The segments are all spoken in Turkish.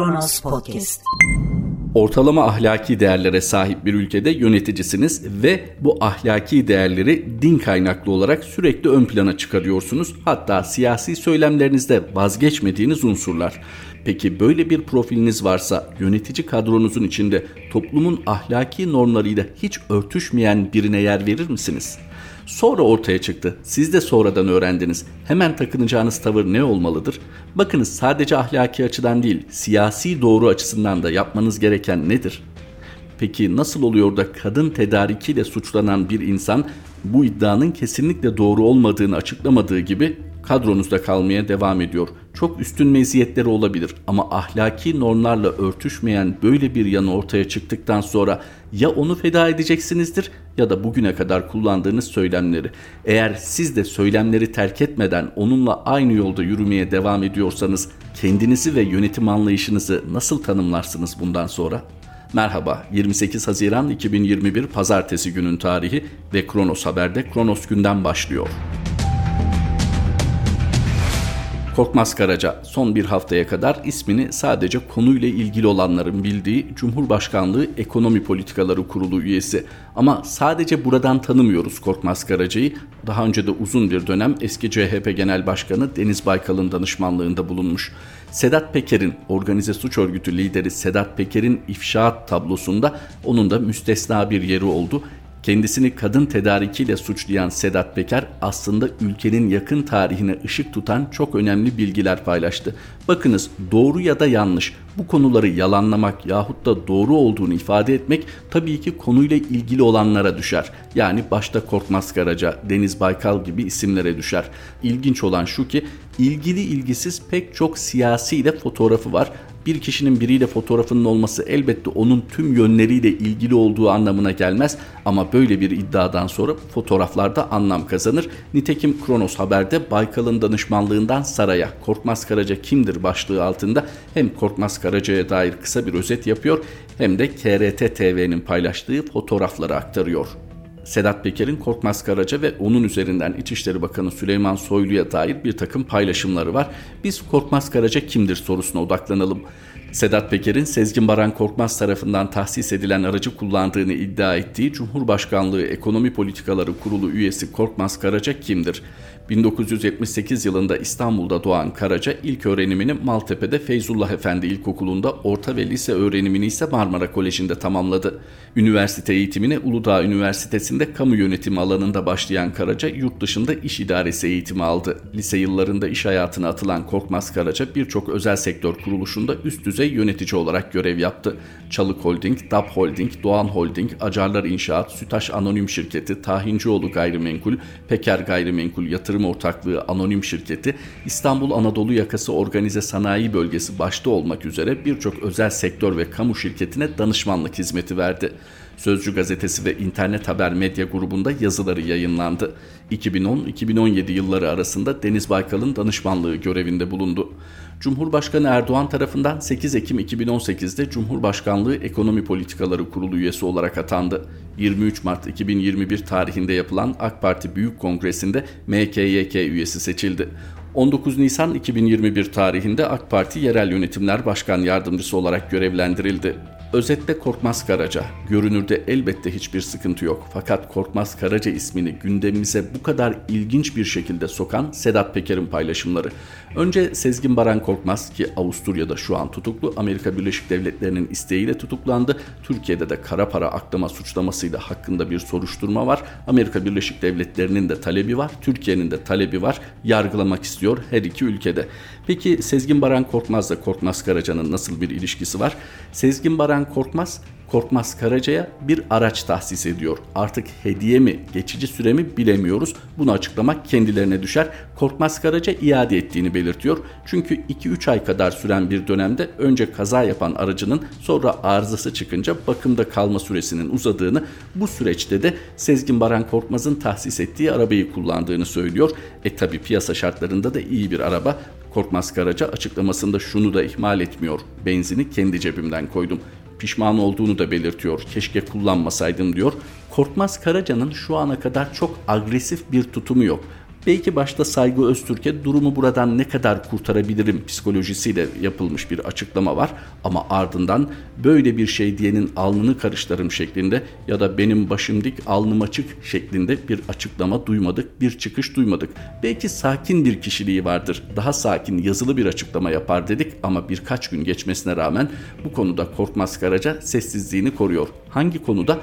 KADRONAS PODCAST. Ortalama ahlaki değerlere sahip bir ülkede yöneticisiniz ve bu ahlaki değerleri din kaynaklı olarak sürekli ön plana çıkarıyorsunuz. Hatta siyasi söylemlerinizde vazgeçmediğiniz unsurlar. Peki böyle bir profiliniz varsa yönetici kadronuzun içinde toplumun ahlaki normlarıyla hiç örtüşmeyen birine yer verir misiniz? Sonra ortaya çıktı. Siz de sonradan öğrendiniz. Hemen takınacağınız tavır ne olmalıdır? Bakınız, sadece ahlaki açıdan değil, siyasi doğru açısından da yapmanız gereken nedir? Peki nasıl oluyor da kadın tedarikiyle suçlanan bir insan bu iddianın kesinlikle doğru olmadığını açıklamadığı gibi kadronuzda kalmaya devam ediyor? Çok üstün meziyetleri olabilir ama ahlaki normlarla örtüşmeyen böyle bir yanı ortaya çıktıktan sonra ya onu feda edeceksinizdir ya da bugüne kadar kullandığınız söylemleri. Eğer siz de söylemleri terk etmeden onunla aynı yolda yürümeye devam ediyorsanız kendinizi ve yönetim anlayışınızı nasıl tanımlarsınız bundan sonra? Merhaba, 28 Haziran 2021 Pazartesi günün tarihi ve Kronos Haber'de Kronos günden başlıyor. Korkmaz Karaca son bir haftaya kadar ismini sadece konuyla ilgili olanların bildiği Cumhurbaşkanlığı Ekonomi Politikaları Kurulu üyesi. Ama sadece buradan tanımıyoruz Korkmaz Karaca'yı. Daha önce de uzun bir dönem eski CHP Genel Başkanı Deniz Baykal'ın danışmanlığında bulunmuş. Sedat Peker'in, organize suç örgütü lideri Sedat Peker'in ifşaat tablosunda onun da müstesna bir yeri oldu. Kendisini kadın tedarikiyle suçlayan Sedat Peker aslında ülkenin yakın tarihine ışık tutan çok önemli bilgiler paylaştı. Bakınız, doğru ya da yanlış, bu konuları yalanlamak yahut da doğru olduğunu ifade etmek tabii ki konuyla ilgili olanlara düşer. Yani başta Korkmaz Karaca, Deniz Baykal gibi isimlere düşer. İlginç olan şu ki ilgili ilgisiz pek çok siyasiyle fotoğrafı var. Bir kişinin biriyle fotoğrafının olması elbette onun tüm yönleriyle ilgili olduğu anlamına gelmez ama böyle bir iddiadan sonra fotoğraflarda anlam kazanır. Nitekim Kronos Haber'de Baykal'ın danışmanlığından saraya, Korkmaz Karaca kimdir başlığı altında hem Korkmaz Karaca'ya dair kısa bir özet yapıyor hem de KRT TV'nin paylaştığı fotoğrafları aktarıyor. Sedat Peker'in Korkmaz Karaca ve onun üzerinden İçişleri Bakanı Süleyman Soylu'ya dair bir takım paylaşımları var. Biz Korkmaz Karaca kimdir sorusuna odaklanalım. Sedat Peker'in Sezgin Baran Korkmaz tarafından tahsis edilen aracı kullandığını iddia ettiği Cumhurbaşkanlığı Ekonomi Politikaları Kurulu üyesi Korkmaz Karaca kimdir? 1978 yılında İstanbul'da doğan Karaca ilk öğrenimini Maltepe'de Feyzullah Efendi İlkokulu'nda, orta ve lise öğrenimini ise Marmara Koleji'nde tamamladı. Üniversite eğitimine Uludağ Üniversitesi'nde kamu yönetimi alanında başlayan Karaca yurt dışında iş idaresi eğitimi aldı. Lise yıllarında iş hayatına atılan Korkmaz Karaca birçok özel sektör kuruluşunda üst düzey yönetici olarak görev yaptı. Çalık Holding, Dab Holding, Doğan Holding, Acarlar İnşaat, Sütaş Anonim Şirketi, Tahincioğlu Gayrimenkul, Peker Gayrimenkul Yatırım Ortaklığı Anonim Şirketi, İstanbul Anadolu Yakası Organize Sanayi Bölgesi başta olmak üzere birçok özel sektör ve kamu şirketine danışmanlık hizmeti verdi. Sözcü Gazetesi ve İnternet Haber Medya grubunda yazıları yayınlandı. 2010-2017 yılları arasında Deniz Baykal'ın danışmanlığı görevinde bulundu. Cumhurbaşkanı Erdoğan tarafından 8 Ekim 2018'de Cumhurbaşkanlığı Ekonomi Politikaları Kurulu üyesi olarak atandı. 23 Mart 2021 tarihinde yapılan AK Parti Büyük Kongresi'nde MKYK üyesi seçildi. 19 Nisan 2021 tarihinde AK Parti Yerel Yönetimler Başkan Yardımcısı olarak görevlendirildi. Özetle Korkmaz Karaca, görünürde elbette hiçbir sıkıntı yok. Fakat Korkmaz Karaca ismini gündemimize bu kadar ilginç bir şekilde sokan Sedat Peker'in paylaşımları. Önce Sezgin Baran Korkmaz, ki Avusturya'da şu an tutuklu, Amerika Birleşik Devletleri'nin isteğiyle tutuklandı. Türkiye'de de kara para aklama suçlamasıyla hakkında bir soruşturma var. Amerika Birleşik Devletleri'nin de talebi var, Türkiye'nin de talebi var. Yargılamak istiyor her iki ülkede. Peki Sezgin Baran Korkmaz'la Korkmaz Karaca'nın nasıl bir ilişkisi var? Sezgin Baran Korkmaz, Korkmaz Karaca'ya bir araç tahsis ediyor. Artık hediye mi, geçici süre mi bilemiyoruz. Bunu açıklamak kendilerine düşer. Korkmaz Karaca iade ettiğini belirtiyor. Çünkü 2-3 ay kadar süren bir dönemde önce kaza yapan aracının sonra arızası çıkınca bakımda kalma süresinin uzadığını, bu süreçte de Sezgin Baran Korkmaz'ın tahsis ettiği arabayı kullandığını söylüyor. Tabi piyasa şartlarında da iyi bir araba. Korkmaz Karaca açıklamasında şunu da ihmal etmiyor. Benzini kendi cebimden koydum. Pişman olduğunu da belirtiyor. Keşke kullanmasaydım diyor. Korkmaz Karaca'nın şu ana kadar çok agresif bir tutumu yok. Belki başta Saygı Öztürk'e durumu buradan ne kadar kurtarabilirim psikolojisiyle yapılmış bir açıklama var. Ama ardından böyle bir şey diyenin alnını karıştırırım şeklinde ya da benim başım dik alnım açık şeklinde bir açıklama duymadık, bir çıkış duymadık. Belki sakin bir kişiliği vardır, daha sakin yazılı bir açıklama yapar dedik ama birkaç gün geçmesine rağmen bu konuda Korkmaz Karaca sessizliğini koruyor. Hangi konuda?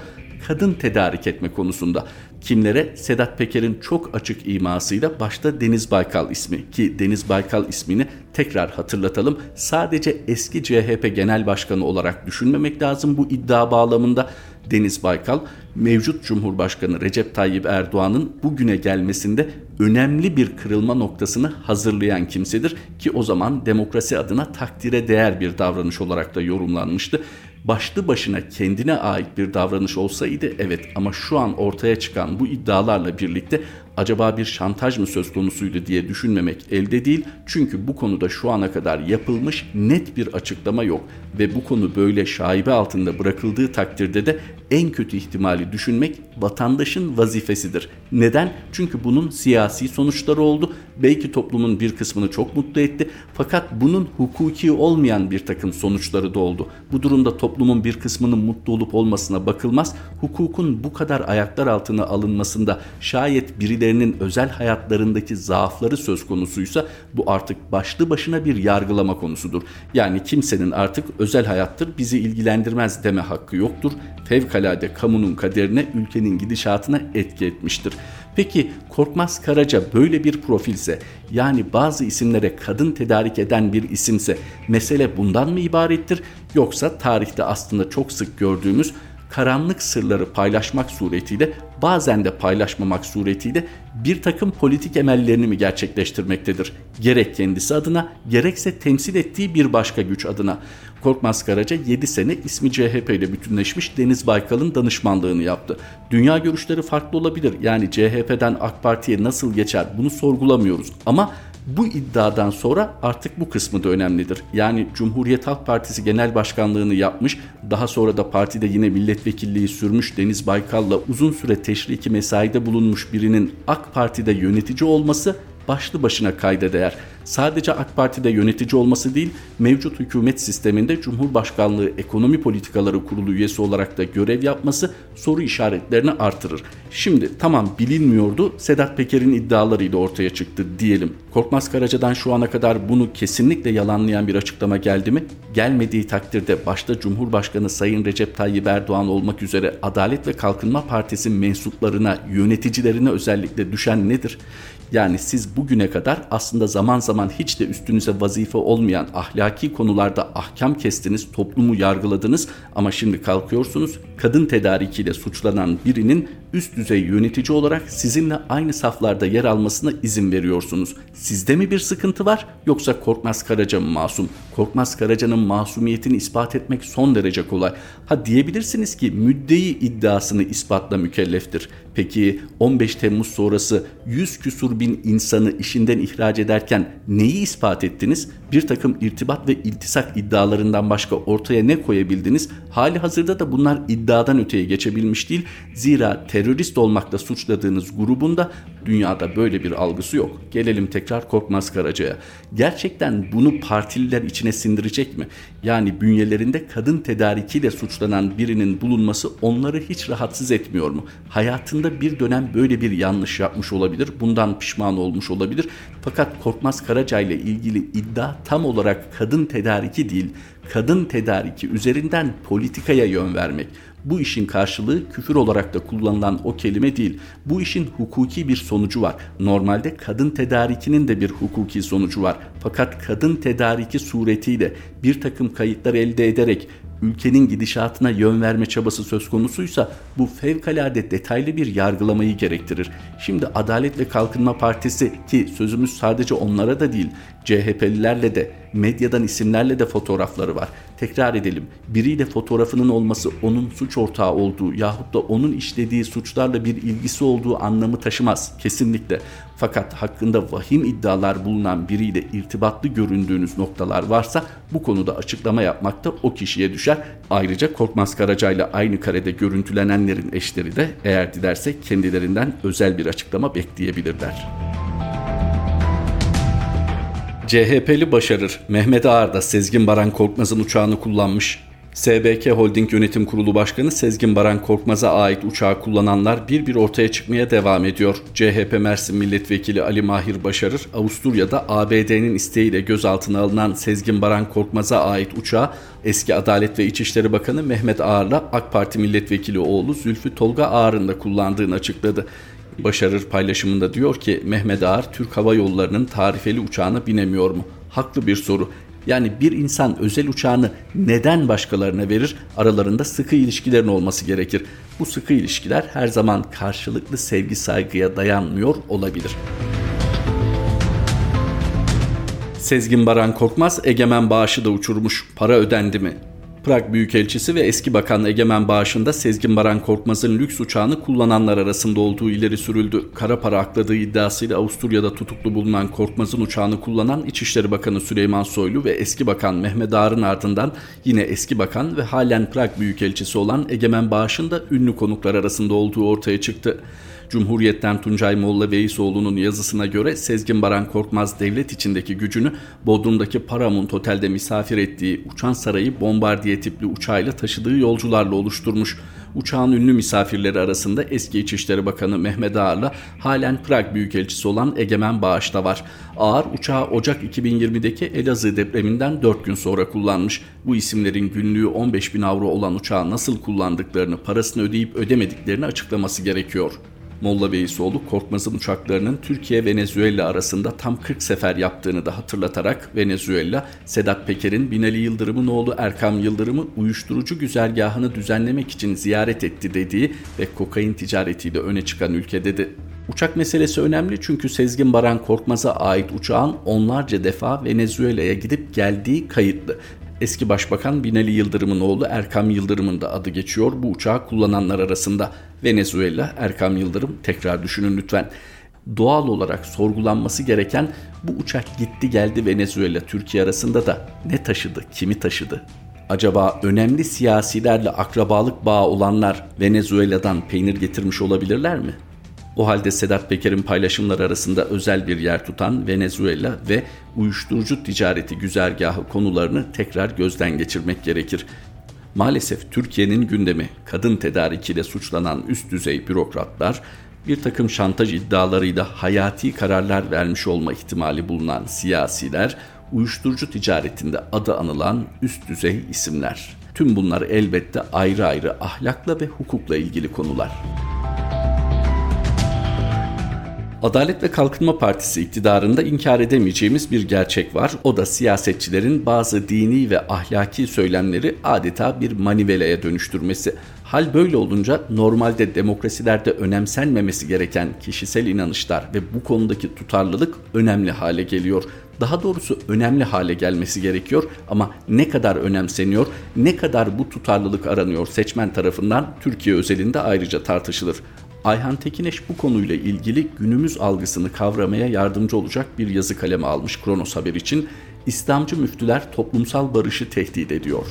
Kadın tedarik etme konusunda. Kimlere? Sedat Peker'in çok açık imasıyla başta Deniz Baykal ismi, ki Deniz Baykal ismini tekrar hatırlatalım. Sadece eski CHP Genel Başkanı olarak düşünmemek lazım bu iddia bağlamında. Deniz Baykal, mevcut Cumhurbaşkanı Recep Tayyip Erdoğan'ın bugüne gelmesinde önemli bir kırılma noktasını hazırlayan kimsedir ki o zaman demokrasi adına takdire değer bir davranış olarak da yorumlanmıştı. Başlı başına kendine ait bir davranış olsaydı evet, ama şu an ortaya çıkan bu iddialarla birlikte acaba bir şantaj mı söz konusuydu diye düşünmemek elde değil. Çünkü bu konuda şu ana kadar yapılmış net bir açıklama yok ve bu konu böyle şaibe altında bırakıldığı takdirde de en kötü ihtimali düşünmek vatandaşın vazifesidir. Neden? Çünkü bunun siyasi sonuçları oldu. Belki toplumun bir kısmını çok mutlu etti. Fakat bunun hukuki olmayan bir takım sonuçları da oldu. Bu durumda toplumun bir kısmının mutlu olup olmasına bakılmaz. Hukukun bu kadar ayaklar altına alınmasında şayet birilerinin özel hayatlarındaki zaafları söz konusuysa bu artık başlı başına bir yargılama konusudur. Yani kimsenin artık özel hayattır bizi ilgilendirmez deme hakkı yoktur. Fevkalade kamunun kaderine, ülkenin gidişatına etki etmiştir. Peki Korkmaz Karaca böyle bir profilse, yani bazı isimlere kadın tedarik eden bir isimse mesele bundan mı ibarettir? Yoksa tarihte aslında çok sık gördüğümüz karanlık sırları paylaşmak suretiyle, bazen de paylaşmamak suretiyle bir takım politik emellerini mi gerçekleştirmektedir? Gerek kendisi adına, gerekse temsil ettiği bir başka güç adına. Korkmaz Karaca 7 sene ismi CHP ile bütünleşmiş Deniz Baykal'ın danışmanlığını yaptı. Dünya görüşleri farklı olabilir. Yani CHP'den AK Parti'ye nasıl geçer bunu sorgulamıyoruz ama bu iddiadan sonra artık bu kısmı da önemlidir. Yani Cumhuriyet Halk Partisi Genel Başkanlığını yapmış, daha sonra da partide yine milletvekilliği sürmüş Deniz Baykal'la uzun süre teşriki mesaide bulunmuş birinin AK Parti'de yönetici olması başlı başına kayda değer. Sadece AK Parti'de yönetici olması değil, mevcut hükümet sisteminde Cumhurbaşkanlığı Ekonomi Politikaları Kurulu üyesi olarak da görev yapması soru işaretlerini artırır. Şimdi tamam bilinmiyordu, Sedat Peker'in iddialarıyla ortaya çıktı diyelim. Korkmaz Karaca'dan şu ana kadar bunu kesinlikle yalanlayan bir açıklama geldi mi? Gelmediği takdirde başta Cumhurbaşkanı Sayın Recep Tayyip Erdoğan olmak üzere Adalet ve Kalkınma Partisi mensuplarına, yöneticilerine özellikle düşen nedir? Yani siz bugüne kadar aslında zaman zaman hiç de üstünüze vazife olmayan ahlaki konularda ahkam kestiniz, toplumu yargıladınız ama şimdi kalkıyorsunuz kadın tedarikiyle suçlanan birinin üst düzey yönetici olarak sizinle aynı saflarda yer almasına izin veriyorsunuz. Sizde mi bir sıkıntı var yoksa Korkmaz Karaca mı masum? Korkmaz Karaca'nın masumiyetini ispat etmek son derece kolay. Ha diyebilirsiniz ki müddei iddiasını ispatla mükelleftir. Peki 15 Temmuz sonrası 100 küsur bin insanı işinden ihraç ederken neyi ispat ettiniz? Bir takım irtibat ve iltisak iddialarından başka ortaya ne koyabildiniz? Hali hazırda da bunlar iddiadan öteye geçebilmiş değil. Zira terörist olmakla suçladığınız grubun da dünyada böyle bir algısı yok. Gelelim tekrar Korkmaz Karaca'ya. Gerçekten bunu partililer içine sindirecek mi? Yani bünyelerinde kadın tedarikiyle suçlanan birinin bulunması onları hiç rahatsız etmiyor mu? Hayatında bir dönem böyle bir yanlış yapmış olabilir. Bundan pişman olmuş olabilir. Fakat Korkmaz Karaca ile ilgili iddia tam olarak kadın tedariki değil, kadın tedariki üzerinden politikaya yön vermek. Bu işin karşılığı küfür olarak da kullanılan o kelime değil. Bu işin hukuki bir sonucu var. Normalde kadın tedarikinin de bir hukuki sonucu var. Fakat kadın tedariki suretiyle bir takım kayıtlar elde ederek ülkenin gidişatına yön verme çabası söz konusuysa bu fevkalade detaylı bir yargılamayı gerektirir. Şimdi Adalet ve Kalkınma Partisi, ki sözümüz sadece onlara da değil, CHP'lilerle de medyadan isimlerle de fotoğrafları var. Tekrar edelim, biriyle fotoğrafının olması onun suç ortağı olduğu yahut da onun işlediği suçlarla bir ilgisi olduğu anlamı taşımaz kesinlikle. Fakat hakkında vahim iddialar bulunan biriyle irtibatlı göründüğünüz noktalar varsa bu konuda açıklama yapmak da o kişiye düşer. Ayrıca Korkmaz Karaca ile aynı karede görüntülenenlerin eşleri de eğer dilerse kendilerinden özel bir açıklama bekleyebilirler. CHP'li başarır Mehmet Ağar da Sezgin Baran Korkmaz'ın uçağını kullanmış. SBK Holding Yönetim Kurulu Başkanı Sezgin Baran Korkmaz'a ait uçağı kullananlar bir bir ortaya çıkmaya devam ediyor. CHP Mersin Milletvekili Ali Mahir Başarır, Avusturya'da ABD'nin isteğiyle gözaltına alınan Sezgin Baran Korkmaz'a ait uçağı eski Adalet ve İçişleri Bakanı Mehmet Ağar'la AK Parti Milletvekili oğlu Zülfü Tolga Ağar'ın da kullandığını açıkladı. Başarır paylaşımında diyor ki Mehmet Ağar Türk Hava Yolları'nın tarifeli uçağına binemiyor mu? Haklı bir soru. Yani bir insan özel uçağını neden başkalarına verir? Aralarında sıkı ilişkilerin olması gerekir. Bu sıkı ilişkiler her zaman karşılıklı sevgi saygıya dayanmıyor olabilir. Sezgin Baran Korkmaz Egemen Bağış'ı da uçurmuş. Para ödendi mi? Prag Büyükelçisi ve eski bakan Egemen Bağış'ın da Sezgin Baran Korkmaz'ın lüks uçağını kullananlar arasında olduğu ileri sürüldü. Kara para akladığı iddiasıyla Avusturya'da tutuklu bulunan Korkmaz'ın uçağını kullanan İçişleri Bakanı Süleyman Soylu ve eski bakan Mehmet Ağar'ın ardından yine eski bakan ve halen Prag Büyükelçisi olan Egemen Bağış'ın da ünlü konuklar arasında olduğu ortaya çıktı. Cumhuriyet'ten Tuncay Molla Veysoğlu'nun yazısına göre Sezgin Baran Korkmaz devlet içindeki gücünü Bodrum'daki Paramount Otel'de misafir ettiği uçan sarayı bombardiye tipli uçağıyla taşıdığı yolcularla oluşturmuş. Uçağın ünlü misafirleri arasında eski İçişleri Bakanı Mehmet Ağar'la halen Prag Büyükelçisi olan Egemen Bağış da var. Ağar uçağı Ocak 2020'deki Elazığ depreminden 4 gün sonra kullanmış. Bu isimlerin günlüğü 15.000 avro olan uçağı nasıl kullandıklarını, parasını ödeyip ödemediklerini açıklaması gerekiyor. Molla Veysoğlu, Korkmaz'ın uçaklarının Türkiye-Venezuela arasında tam 40 sefer yaptığını da hatırlatarak Venezuela, Sedat Peker'in Binali Yıldırım'ın oğlu Erkam Yıldırım'ı uyuşturucu güzergahını düzenlemek için ziyaret etti dediği ve kokain ticaretiyle öne çıkan ülke dedi. Uçak meselesi önemli çünkü Sezgin Baran Korkmaz'a ait uçağın onlarca defa Venezuela'ya gidip geldiği kayıtlı. Eski Başbakan Binali Yıldırım'ın oğlu Erkam Yıldırım'ın da adı geçiyor bu uçağı kullananlar arasında. Venezuela, Erkam Yıldırım, tekrar düşünün lütfen. Doğal olarak sorgulanması gereken bu uçak gitti geldi Venezuela Türkiye arasında da ne taşıdı, kimi taşıdı? Acaba önemli siyasilerle akrabalık bağı olanlar Venezuela'dan peynir getirmiş olabilirler mi? O halde Sedat Peker'in paylaşımları arasında özel bir yer tutan Venezuela ve uyuşturucu ticareti güzergahı konularını tekrar gözden geçirmek gerekir. Maalesef Türkiye'nin gündemi kadın tedarikiyle suçlanan üst düzey bürokratlar, bir takım şantaj iddialarıyla hayati kararlar vermiş olma ihtimali bulunan siyasiler, uyuşturucu ticaretinde adı anılan üst düzey isimler. Tüm bunlar elbette ayrı ayrı ahlakla ve hukukla ilgili konular. Adalet ve Kalkınma Partisi iktidarında inkar edemeyeceğimiz bir gerçek var. O da siyasetçilerin bazı dini ve ahlaki söylemleri adeta bir manivelaya dönüştürmesi. Hal böyle olunca normalde demokrasilerde önemsenmemesi gereken kişisel inanışlar ve bu konudaki tutarlılık önemli hale geliyor. Daha doğrusu önemli hale gelmesi gerekiyor ama ne kadar önemseniyor, ne kadar bu tutarlılık aranıyor seçmen tarafından Türkiye özelinde ayrıca tartışılır. Ayhan Tekineş bu konuyla ilgili günümüz algısını kavramaya yardımcı olacak bir yazı kaleme almış Kronos Haber için. İslamcı müftüler toplumsal barışı tehdit ediyor.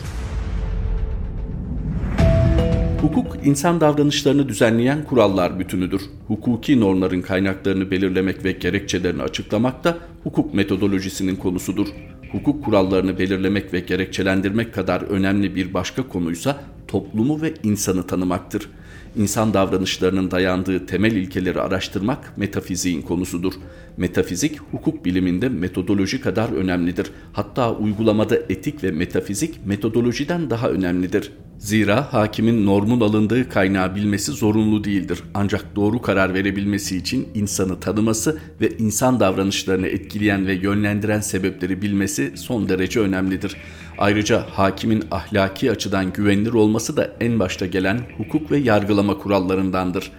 Hukuk, insan davranışlarını düzenleyen kurallar bütünüdür. Hukuki normların kaynaklarını belirlemek ve gerekçelerini açıklamak da hukuk metodolojisinin konusudur. Hukuk kurallarını belirlemek ve gerekçelendirmek kadar önemli bir başka konuysa toplumu ve insanı tanımaktır. İnsan davranışlarının dayandığı temel ilkeleri araştırmak metafiziğin konusudur. Metafizik hukuk biliminde metodoloji kadar önemlidir. Hatta uygulamada etik ve metafizik metodolojiden daha önemlidir. Zira hakimin normun alındığı kaynağı bilmesi zorunlu değildir. Ancak doğru karar verebilmesi için insanı tanıması ve insan davranışlarını etkileyen ve yönlendiren sebepleri bilmesi son derece önemlidir. Ayrıca hakimin ahlaki açıdan güvenilir olması da en başta gelen hukuk ve yargılama kurallarındandır.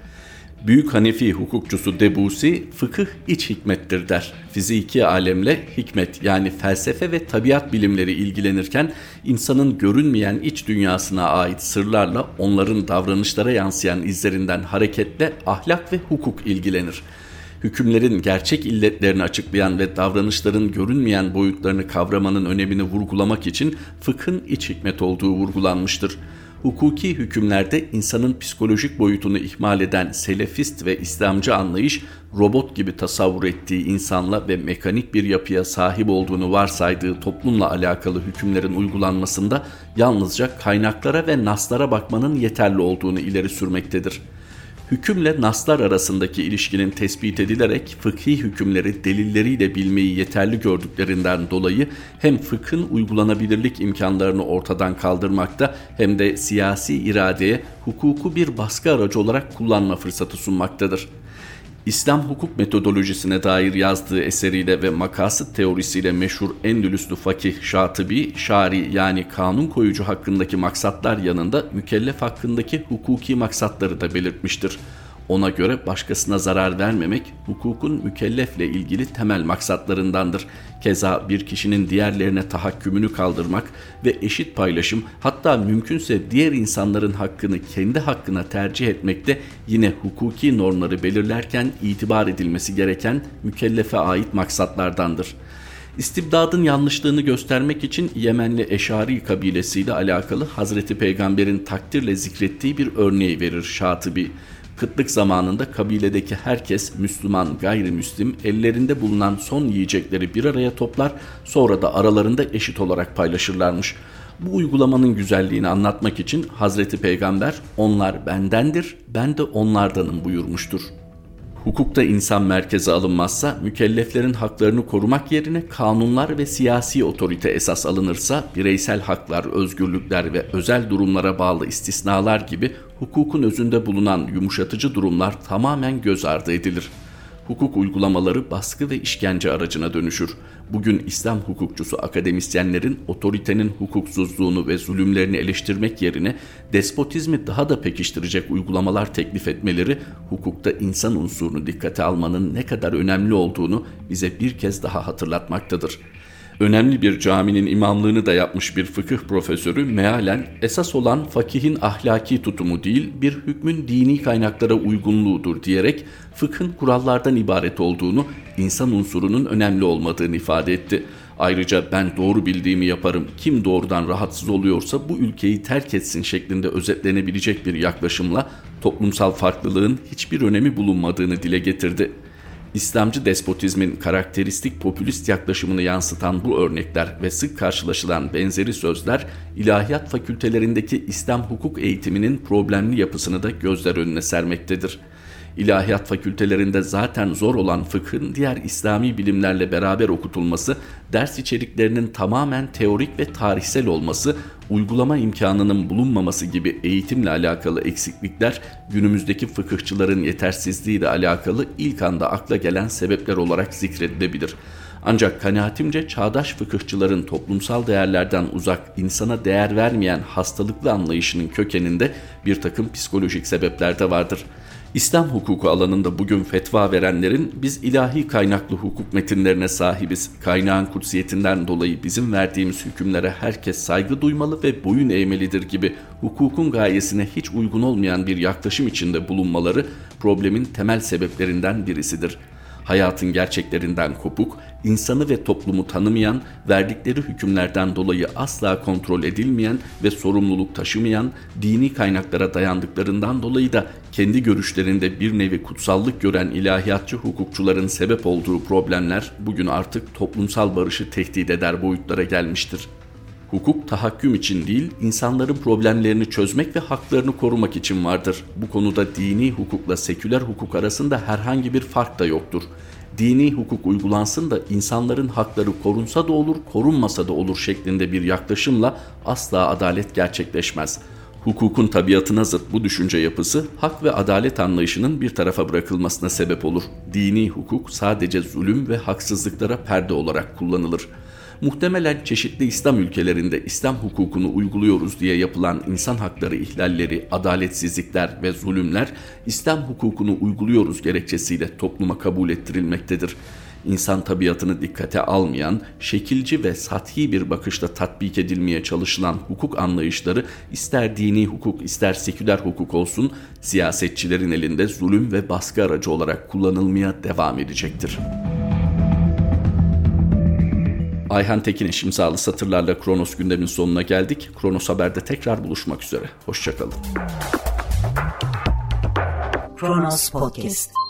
Büyük Hanefi hukukçusu Debussy, fıkıh iç hikmettir der. Fiziki alemle hikmet yani felsefe ve tabiat bilimleri ilgilenirken insanın görünmeyen iç dünyasına ait sırlarla onların davranışlara yansıyan izlerinden hareketle ahlak ve hukuk ilgilenir. Hükümlerin gerçek illetlerini açıklayan ve davranışların görünmeyen boyutlarını kavramanın önemini vurgulamak için fıkhın iç hikmet olduğu vurgulanmıştır. hukuki hükümlerde insanın psikolojik boyutunu ihmal eden selefist ve İslamcı anlayış, robot gibi tasavvur ettiği insanla ve mekanik bir yapıya sahip olduğunu varsaydığı toplumla alakalı hükümlerin uygulanmasında yalnızca kaynaklara ve naslara bakmanın yeterli olduğunu ileri sürmektedir. Hükümle naslar arasındaki ilişkinin tespit edilerek fıkhi hükümleri delilleriyle bilmeyi yeterli gördüklerinden dolayı hem fıkhın uygulanabilirlik imkanlarını ortadan kaldırmakta hem de siyasi iradeye hukuku bir baskı aracı olarak kullanma fırsatı sunmaktadır. İslam hukuk metodolojisine dair yazdığı eseriyle ve makasıt teorisiyle meşhur Endülüslü fakih Şatibi, şari yani kanun koyucu hakkındaki maksatlar yanında mükellef hakkındaki hukuki maksatları da belirtmiştir. Ona göre başkasına zarar vermemek hukukun mükellefle ilgili temel maksatlarındandır. Keza bir kişinin diğerlerine tahakkümünü kaldırmak ve eşit paylaşım, hatta mümkünse diğer insanların hakkını kendi hakkına tercih etmek de yine hukuki normları belirlerken itibar edilmesi gereken mükellefe ait maksatlardandır. İstibdadın yanlışlığını göstermek için Yemenli Eşari kabilesiyle alakalı Hazreti Peygamber'in takdirle zikrettiği bir örneği verir Şatibi. Kıtlık zamanında kabiledeki herkes Müslüman, gayrimüslim ellerinde bulunan son yiyecekleri bir araya toplar, sonra da aralarında eşit olarak paylaşırlarmış. Bu uygulamanın güzelliğini anlatmak için Hazreti Peygamber "Onlar bendendir, ben de onlardanım" buyurmuştur. Hukukta insan merkeze alınmazsa, mükelleflerin haklarını korumak yerine kanunlar ve siyasi otorite esas alınırsa, bireysel haklar, özgürlükler ve özel durumlara bağlı istisnalar gibi hukukun özünde bulunan yumuşatıcı durumlar tamamen göz ardı edilir. Hukuk uygulamaları baskı ve işkence aracına dönüşür. Bugün İslam hukukçusu akademisyenlerin otoritenin hukuksuzluğunu ve zulümlerini eleştirmek yerine despotizmi daha da pekiştirecek uygulamalar teklif etmeleri, hukukta insan unsurunu dikkate almanın ne kadar önemli olduğunu bize bir kez daha hatırlatmaktadır. Önemli bir caminin imamlığını da yapmış bir fıkıh profesörü mealen esas olan fakihin ahlaki tutumu değil bir hükmün dini kaynaklara uygunluğudur diyerek fıkhın kurallardan ibaret olduğunu, insan unsurunun önemli olmadığını ifade etti. Ayrıca ben doğru bildiğimi yaparım, kim doğrudan rahatsız oluyorsa bu ülkeyi terk etsin şeklinde özetlenebilecek bir yaklaşımla toplumsal farklılığın hiçbir önemi bulunmadığını dile getirdi. İslamcı despotizmin karakteristik popülist yaklaşımını yansıtan bu örnekler ve sık karşılaşılan benzeri sözler, ilahiyat fakültelerindeki İslam hukuk eğitiminin problemli yapısını da gözler önüne sermektedir. İlahiyat fakültelerinde zaten zor olan fıkhın diğer İslami bilimlerle beraber okutulması, ders içeriklerinin tamamen teorik ve tarihsel olması, uygulama imkanının bulunmaması gibi eğitimle alakalı eksiklikler günümüzdeki fıkıhçıların yetersizliğiyle alakalı ilk anda akla gelen sebepler olarak zikredilebilir. Ancak kanaatimce çağdaş fıkıhçıların toplumsal değerlerden uzak, insana değer vermeyen hastalıklı anlayışının kökeninde bir takım psikolojik sebepler de vardır. İslam hukuku alanında bugün fetva verenlerin biz ilahi kaynaklı hukuk metinlerine sahibiz, kaynağın kutsiyetinden dolayı bizim verdiğimiz hükümlere herkes saygı duymalı ve boyun eğmelidir gibi hukukun gayesine hiç uygun olmayan bir yaklaşım içinde bulunmaları problemin temel sebeplerinden birisidir. Hayatın gerçeklerinden kopuk, insanı ve toplumu tanımayan, verdikleri hükümlerden dolayı asla kontrol edilmeyen ve sorumluluk taşımayan, dini kaynaklara dayandıklarından dolayı da kendi görüşlerinde bir nevi kutsallık gören ilahiyatçı hukukçuların sebep olduğu problemler bugün artık toplumsal barışı tehdit eder boyutlara gelmiştir. Hukuk tahakküm için değil, insanların problemlerini çözmek ve haklarını korumak için vardır. Bu konuda dini hukukla seküler hukuk arasında herhangi bir fark da yoktur. Dini hukuk uygulansın da insanların hakları korunsa da olur, korunmasa da olur şeklinde bir yaklaşımla asla adalet gerçekleşmez. Hukukun tabiatına zıt bu düşünce yapısı, hak ve adalet anlayışının bir tarafa bırakılmasına sebep olur. Dini hukuk sadece zulüm ve haksızlıklara perde olarak kullanılır. Muhtemelen çeşitli İslam ülkelerinde İslam hukukunu uyguluyoruz diye yapılan insan hakları ihlalleri, adaletsizlikler ve zulümler İslam hukukunu uyguluyoruz gerekçesiyle topluma kabul ettirilmektedir. İnsan tabiatını dikkate almayan, şekilci ve sathi bir bakışla tatbik edilmeye çalışılan hukuk anlayışları ister dini hukuk ister seküler hukuk olsun siyasetçilerin elinde zulüm ve baskı aracı olarak kullanılmaya devam edecektir. Ayhan Tekin imzalı satırlarla Kronos gündemin sonuna geldik. Kronos Haber'de tekrar buluşmak üzere. Hoşçakalın. Kronos Podcast.